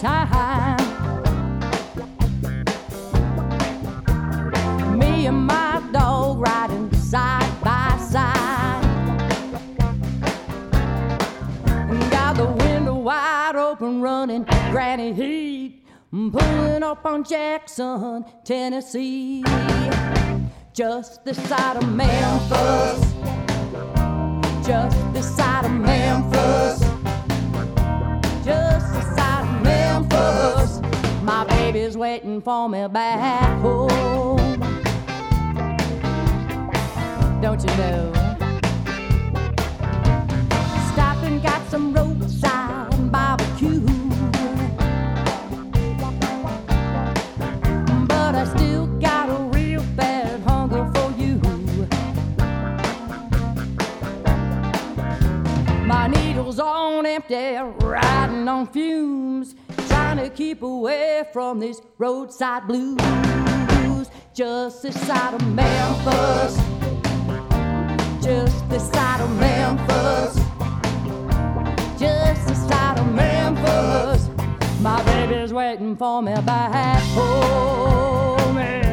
Time. Me and my dog riding side by side, and got the window wide open running granny heat, pulling up on Jackson, Tennessee, just this side of Memphis, just this side of Memphis, just this side of Memphis. My baby's waiting for me back home. Don't you know? Stopped and got some roadside barbecue, but I still got a real bad hunger for you. My needle's on empty, riding on fumes, trying to keep away from this roadside blues. Just this side of Memphis, just this side of Memphis, just this side of Memphis. My baby's waiting for me back home, yeah.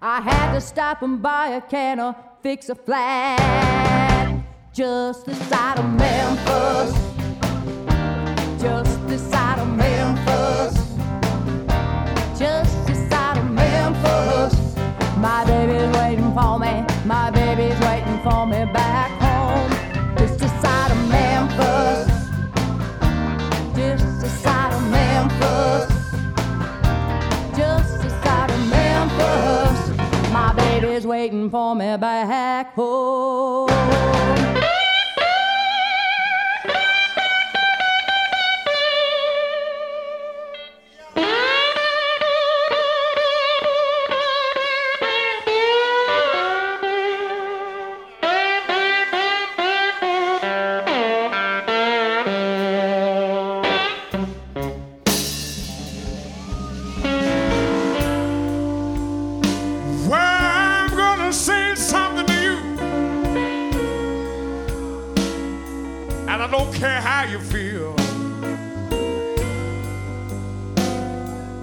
I had to stop and buy a can or fix a flat. Just this side of Memphis, just this side of Memphis, just this side of Memphis. My baby's waiting for me, my baby's waiting for me back home. Just this side of Memphis, just this side of Memphis, just this side of Memphis. My baby's waiting for me back home.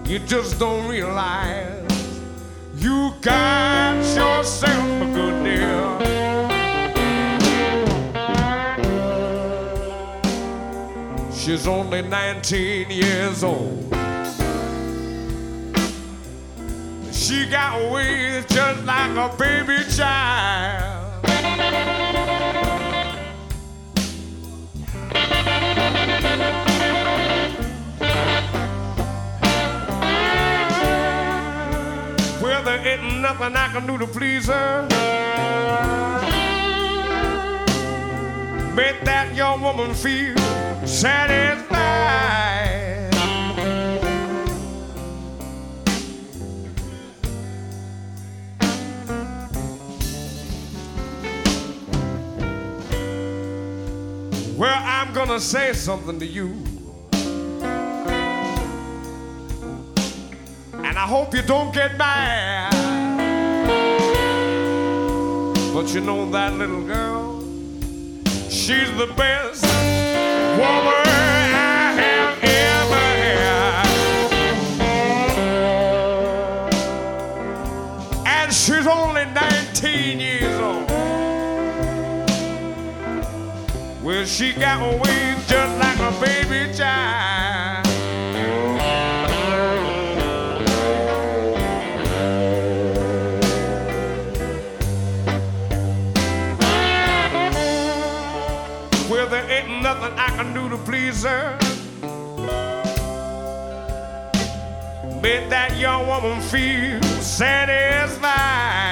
You just don't realize you got yourself a good deal. She's only 19 years old. She got ways just like a baby child. There ain't nothing I can do to please her. Make that young woman feel satisfied. Well, I'm gonna say something to you, and I hope you don't get mad. But you know that little girl, she's the best woman I have ever had. And she's only 19 years old. Well, she got a ways just like a baby child. Well, there ain't nothing I can do to please her. Made that young woman feel satisfied.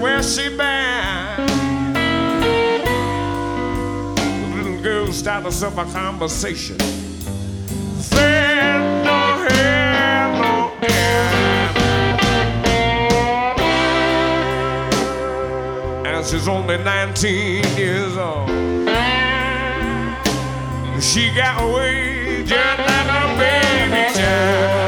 where she been. The little girl started herself a conversation. Said no hair, no end. And she's only 19 years old. She got away just like a baby child.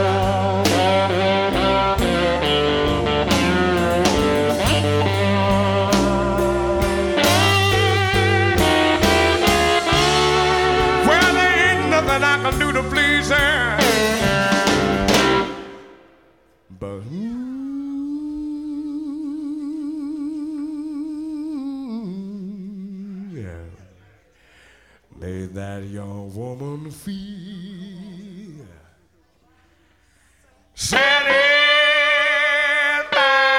Let that young woman feel. Set it back.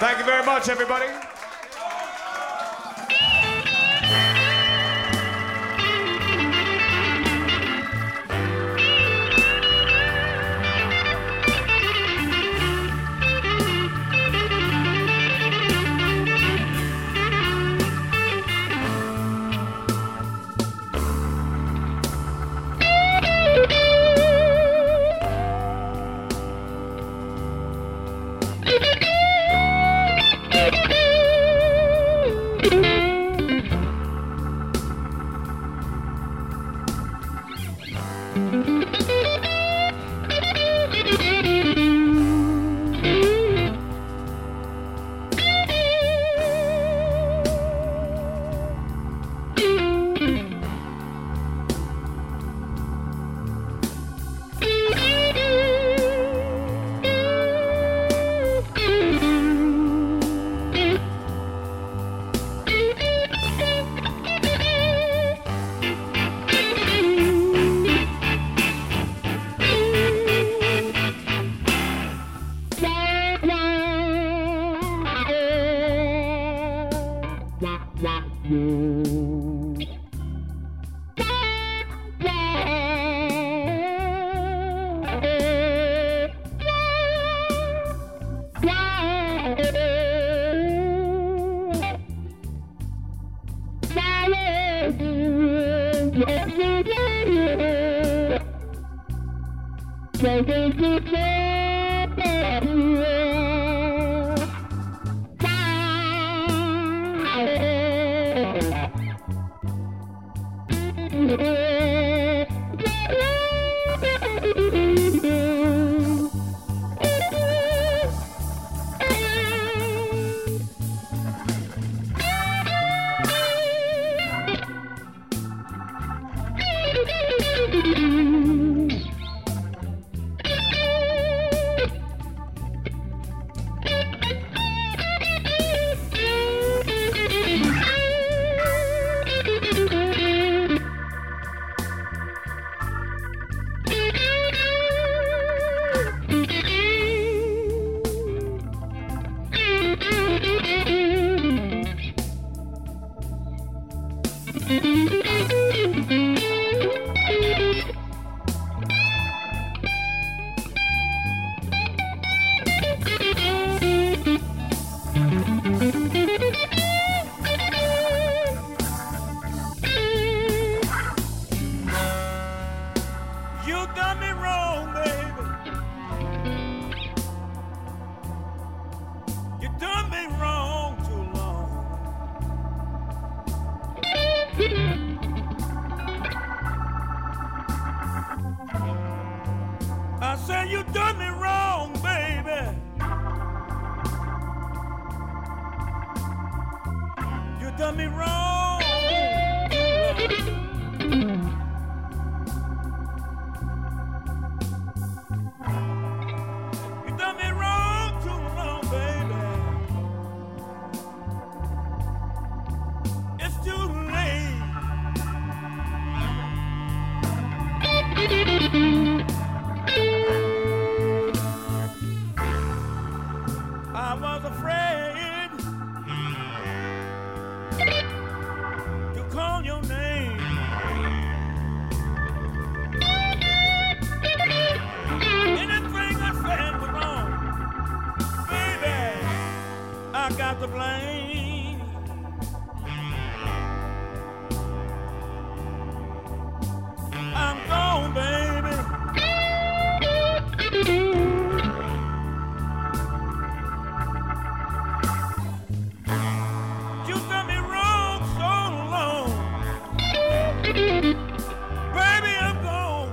Thank you very much, everybody. I got the blame. I'm gone, baby. You done me wrong so long, baby. I'm gone.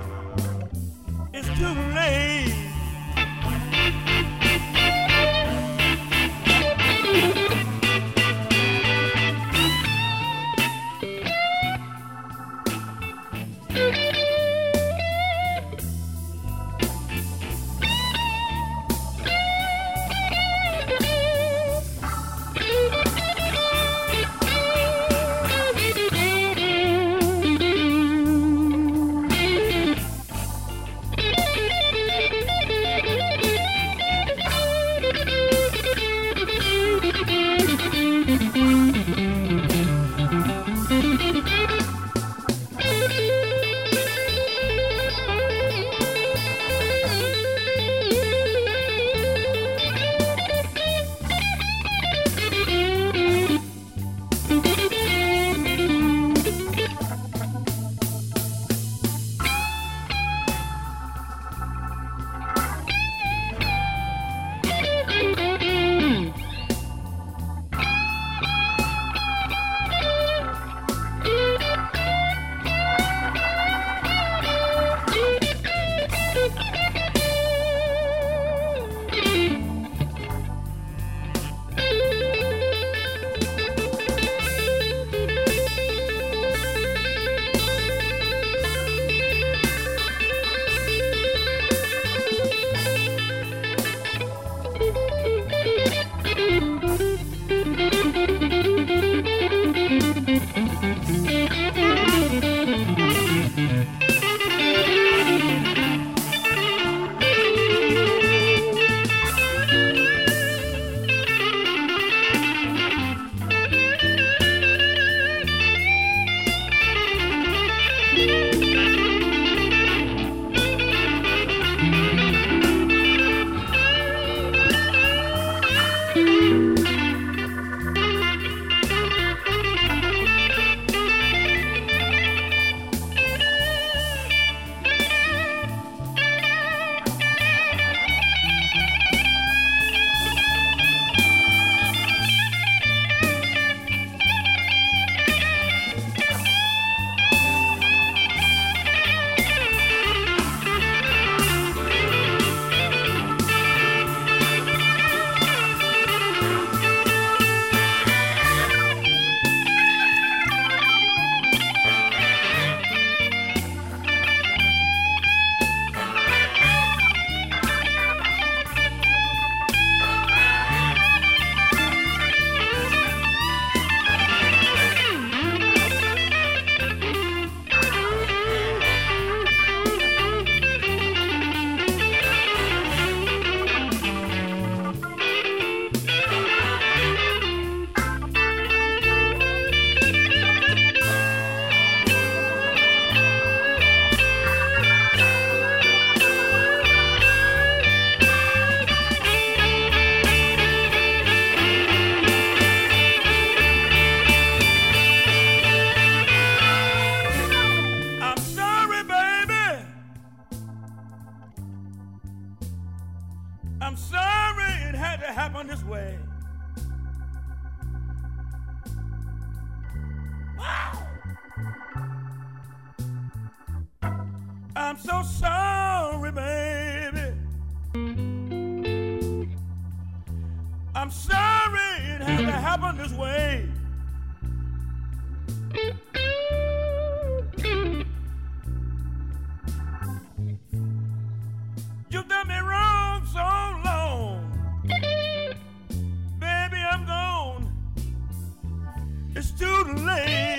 It's too late.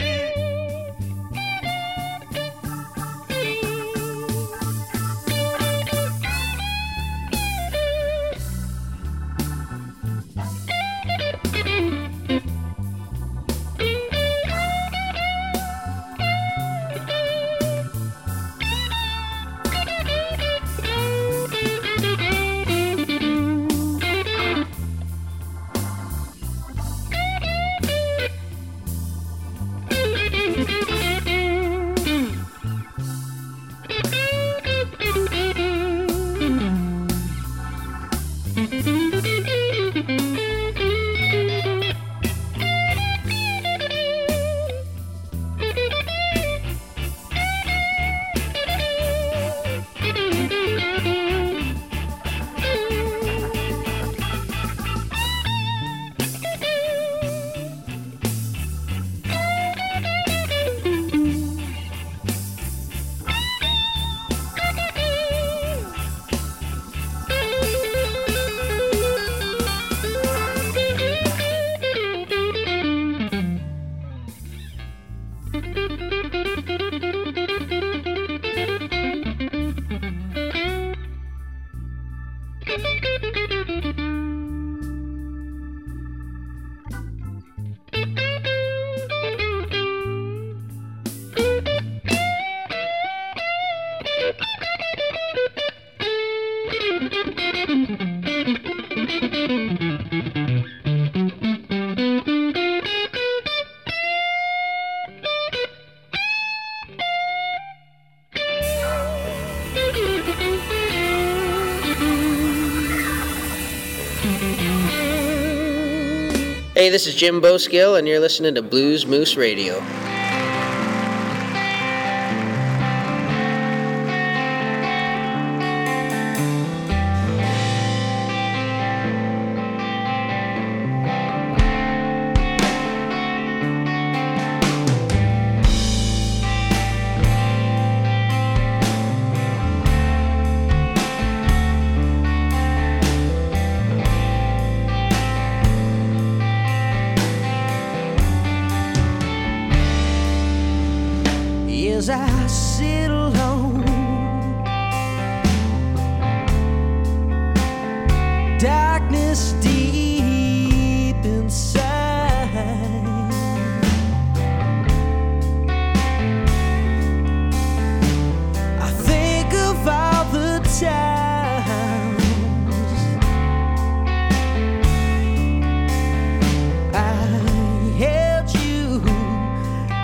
Hey, this is Jim Boskill, and you're listening to Blues Moose Radio.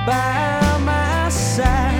By my side,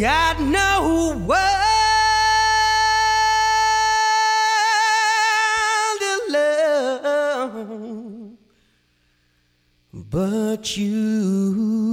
got no one to love but you.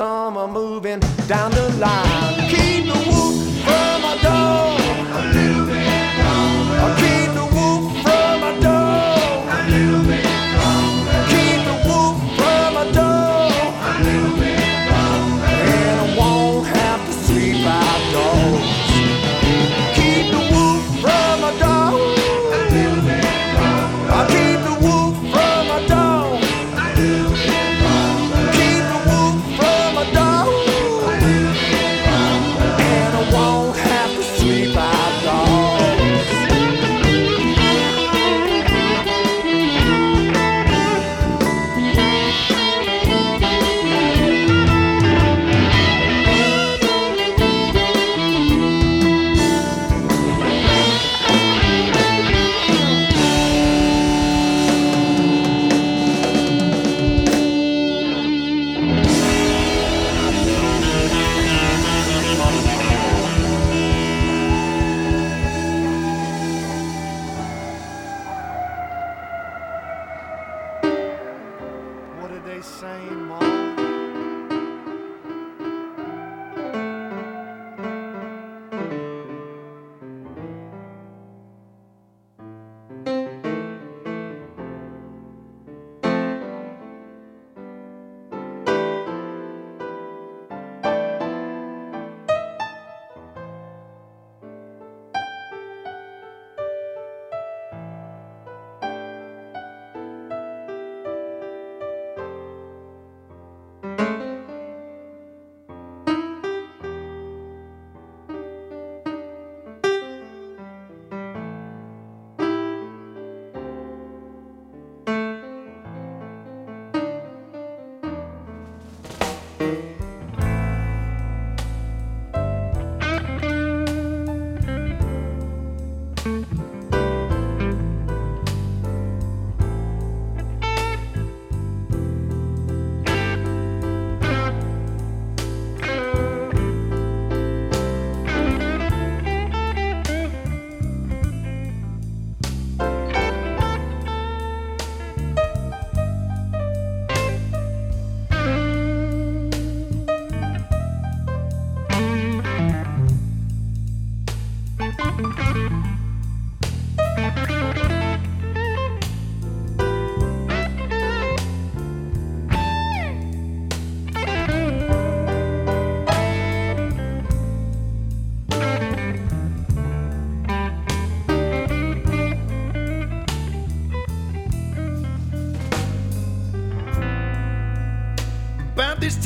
summer moving down the line. Keep the wolf from a dog a little bit longer. Or keep the wolf from a dog a little bit longer. Keep the wolf from a dog a little bit longer. And I won't have to sleep outdoors. Keep the wolf from a dog a little bit longer. Or keep the wolf from a dog a little bit longer.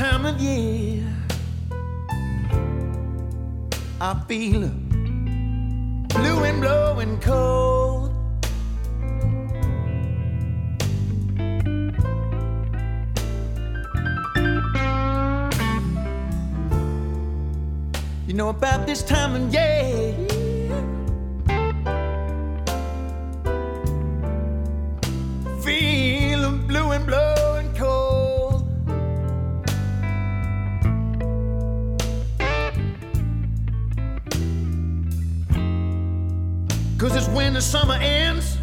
Time of year, I feel blue and blowing cold. You know, about this time of year, feeling blue and blowing cold. Cause it's when the summer ends,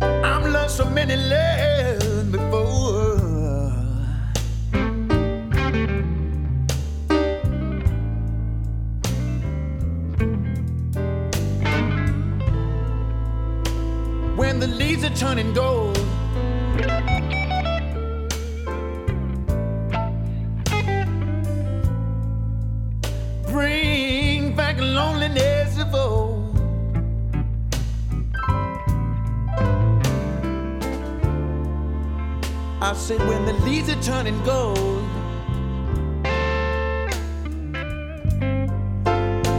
I've loved so many loves before. When the leaves are turning gold, loneliness of old. I said when the leaves are turning gold,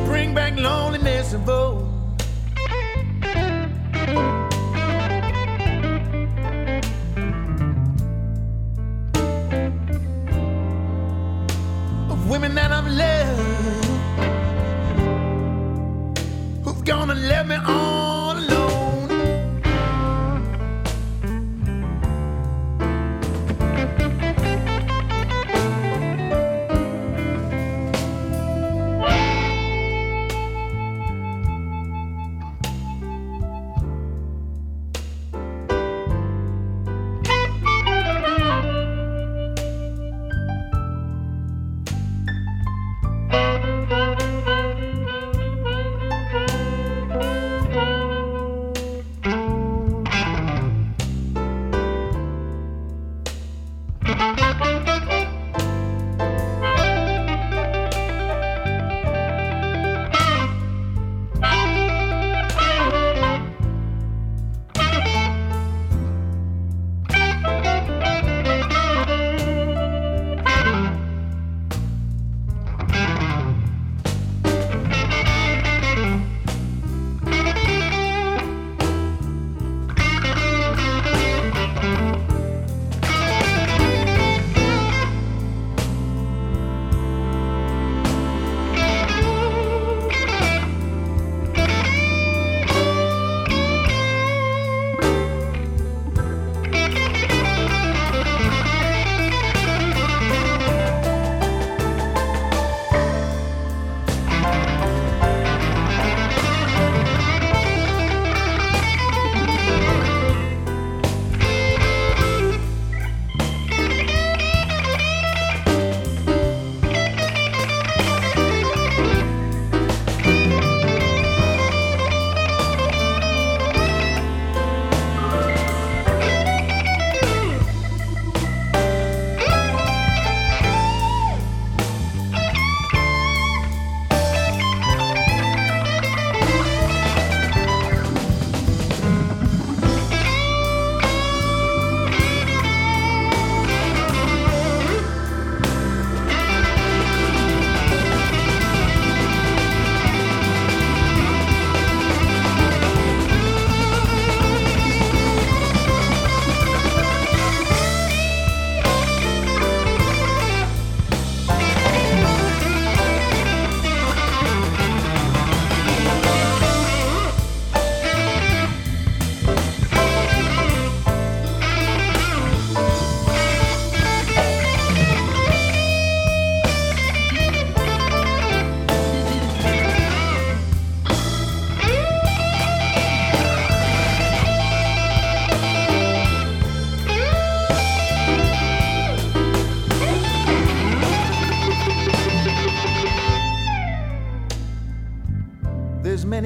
bring back loneliness of old. Of women that I've loved, gonna let me all alone.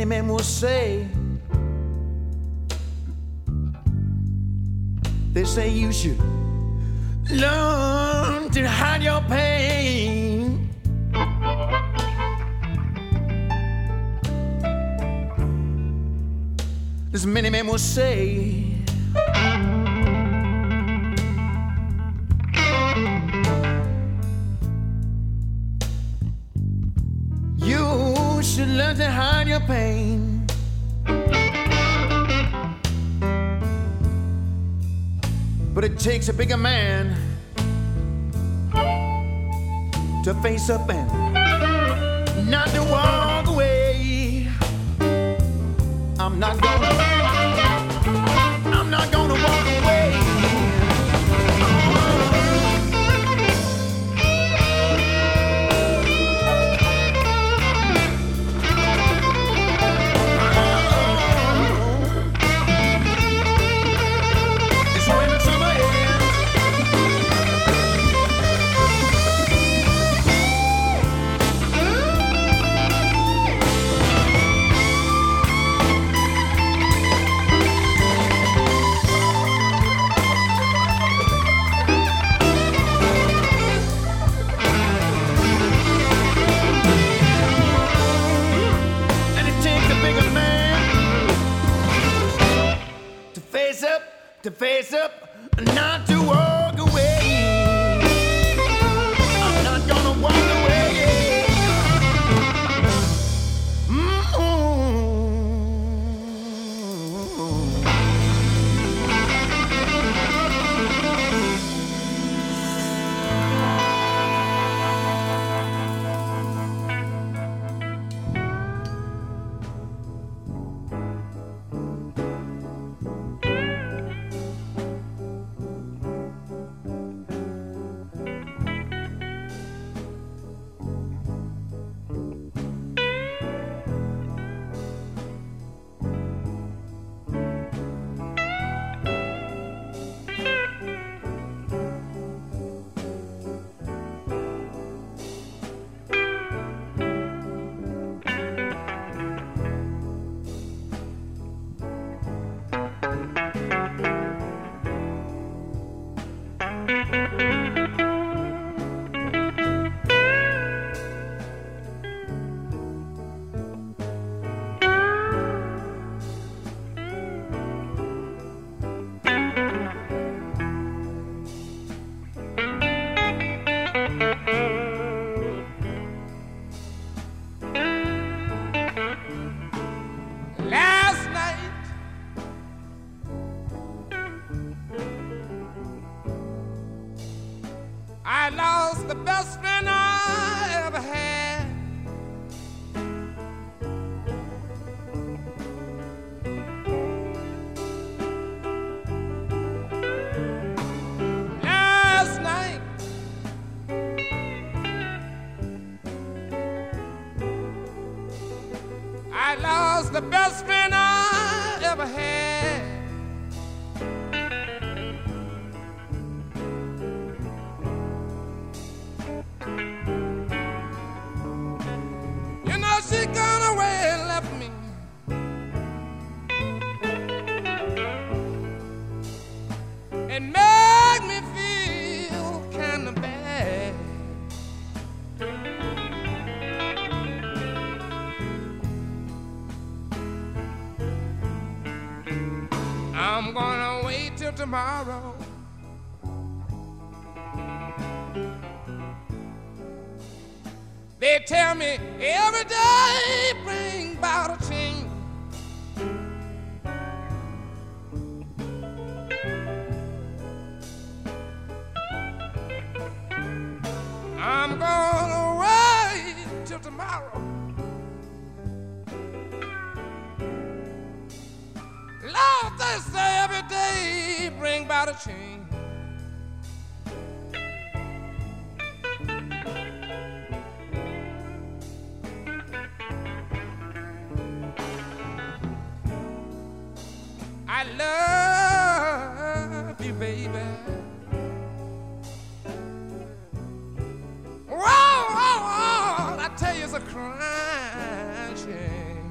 men will say. They say you should learn to hide your pain. There's many men will say you should learn to hide your pain. But it takes a bigger man to face up and not to walk away. I'm not gonna walk away. Tomorrow, they tell me every day bring about a change. I'm gonna wait till tomorrow. Lord, they say every day bring about a change. I love you, baby. Whoa, whoa, whoa. I tell you, it's a crying shame.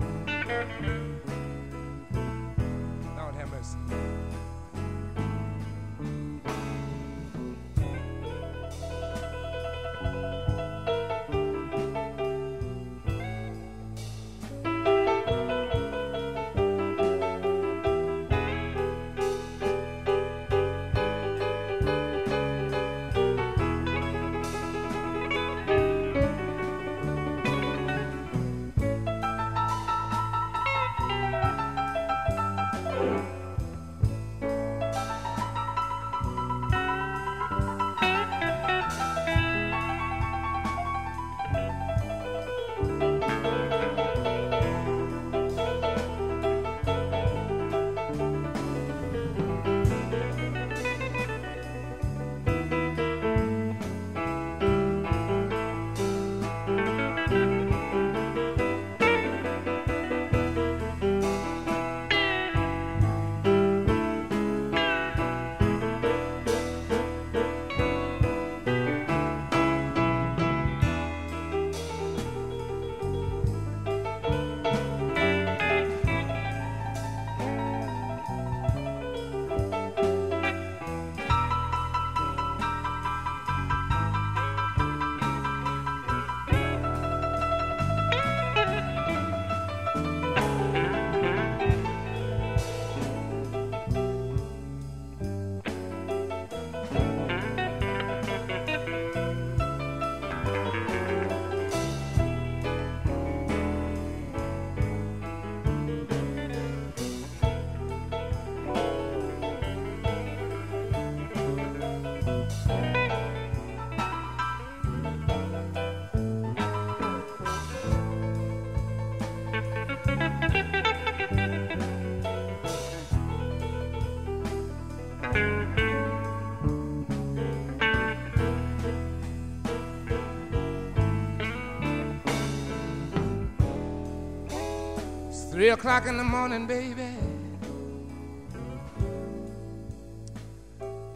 It's 3 o'clock in the morning, baby,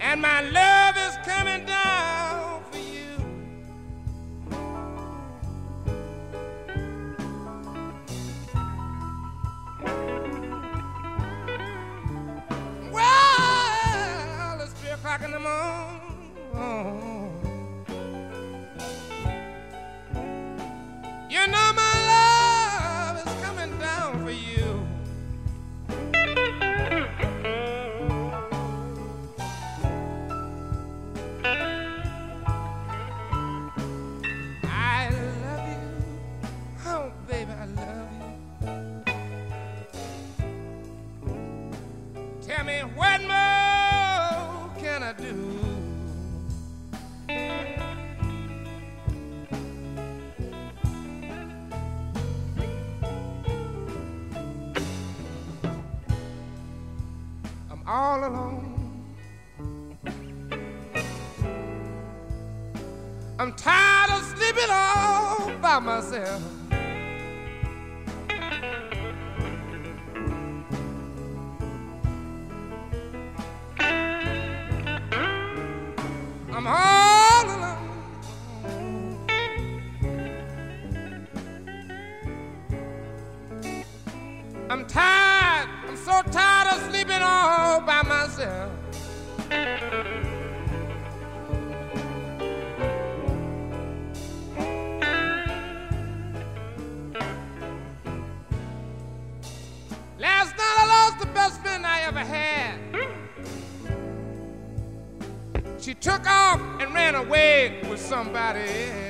and my love is coming down for you. Well, it's 3 o'clock in the morning. You know my love is coming down for you. What more can I do? I'm all alone. I'm tired of sleeping all by myself. I'm all alone. I'm tired. I'm so tired of sleeping all by myself. Last night I lost the best friend I ever had. She took off and ran away with somebody else.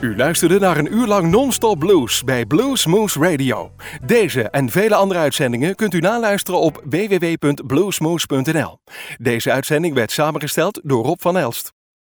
U luisterde naar een uur lang non-stop blues bij Blues Moose Radio. Deze en vele andere uitzendingen kunt u naluisteren op www.bluesmoose.nl. Deze uitzending werd samengesteld door Rob van Elst.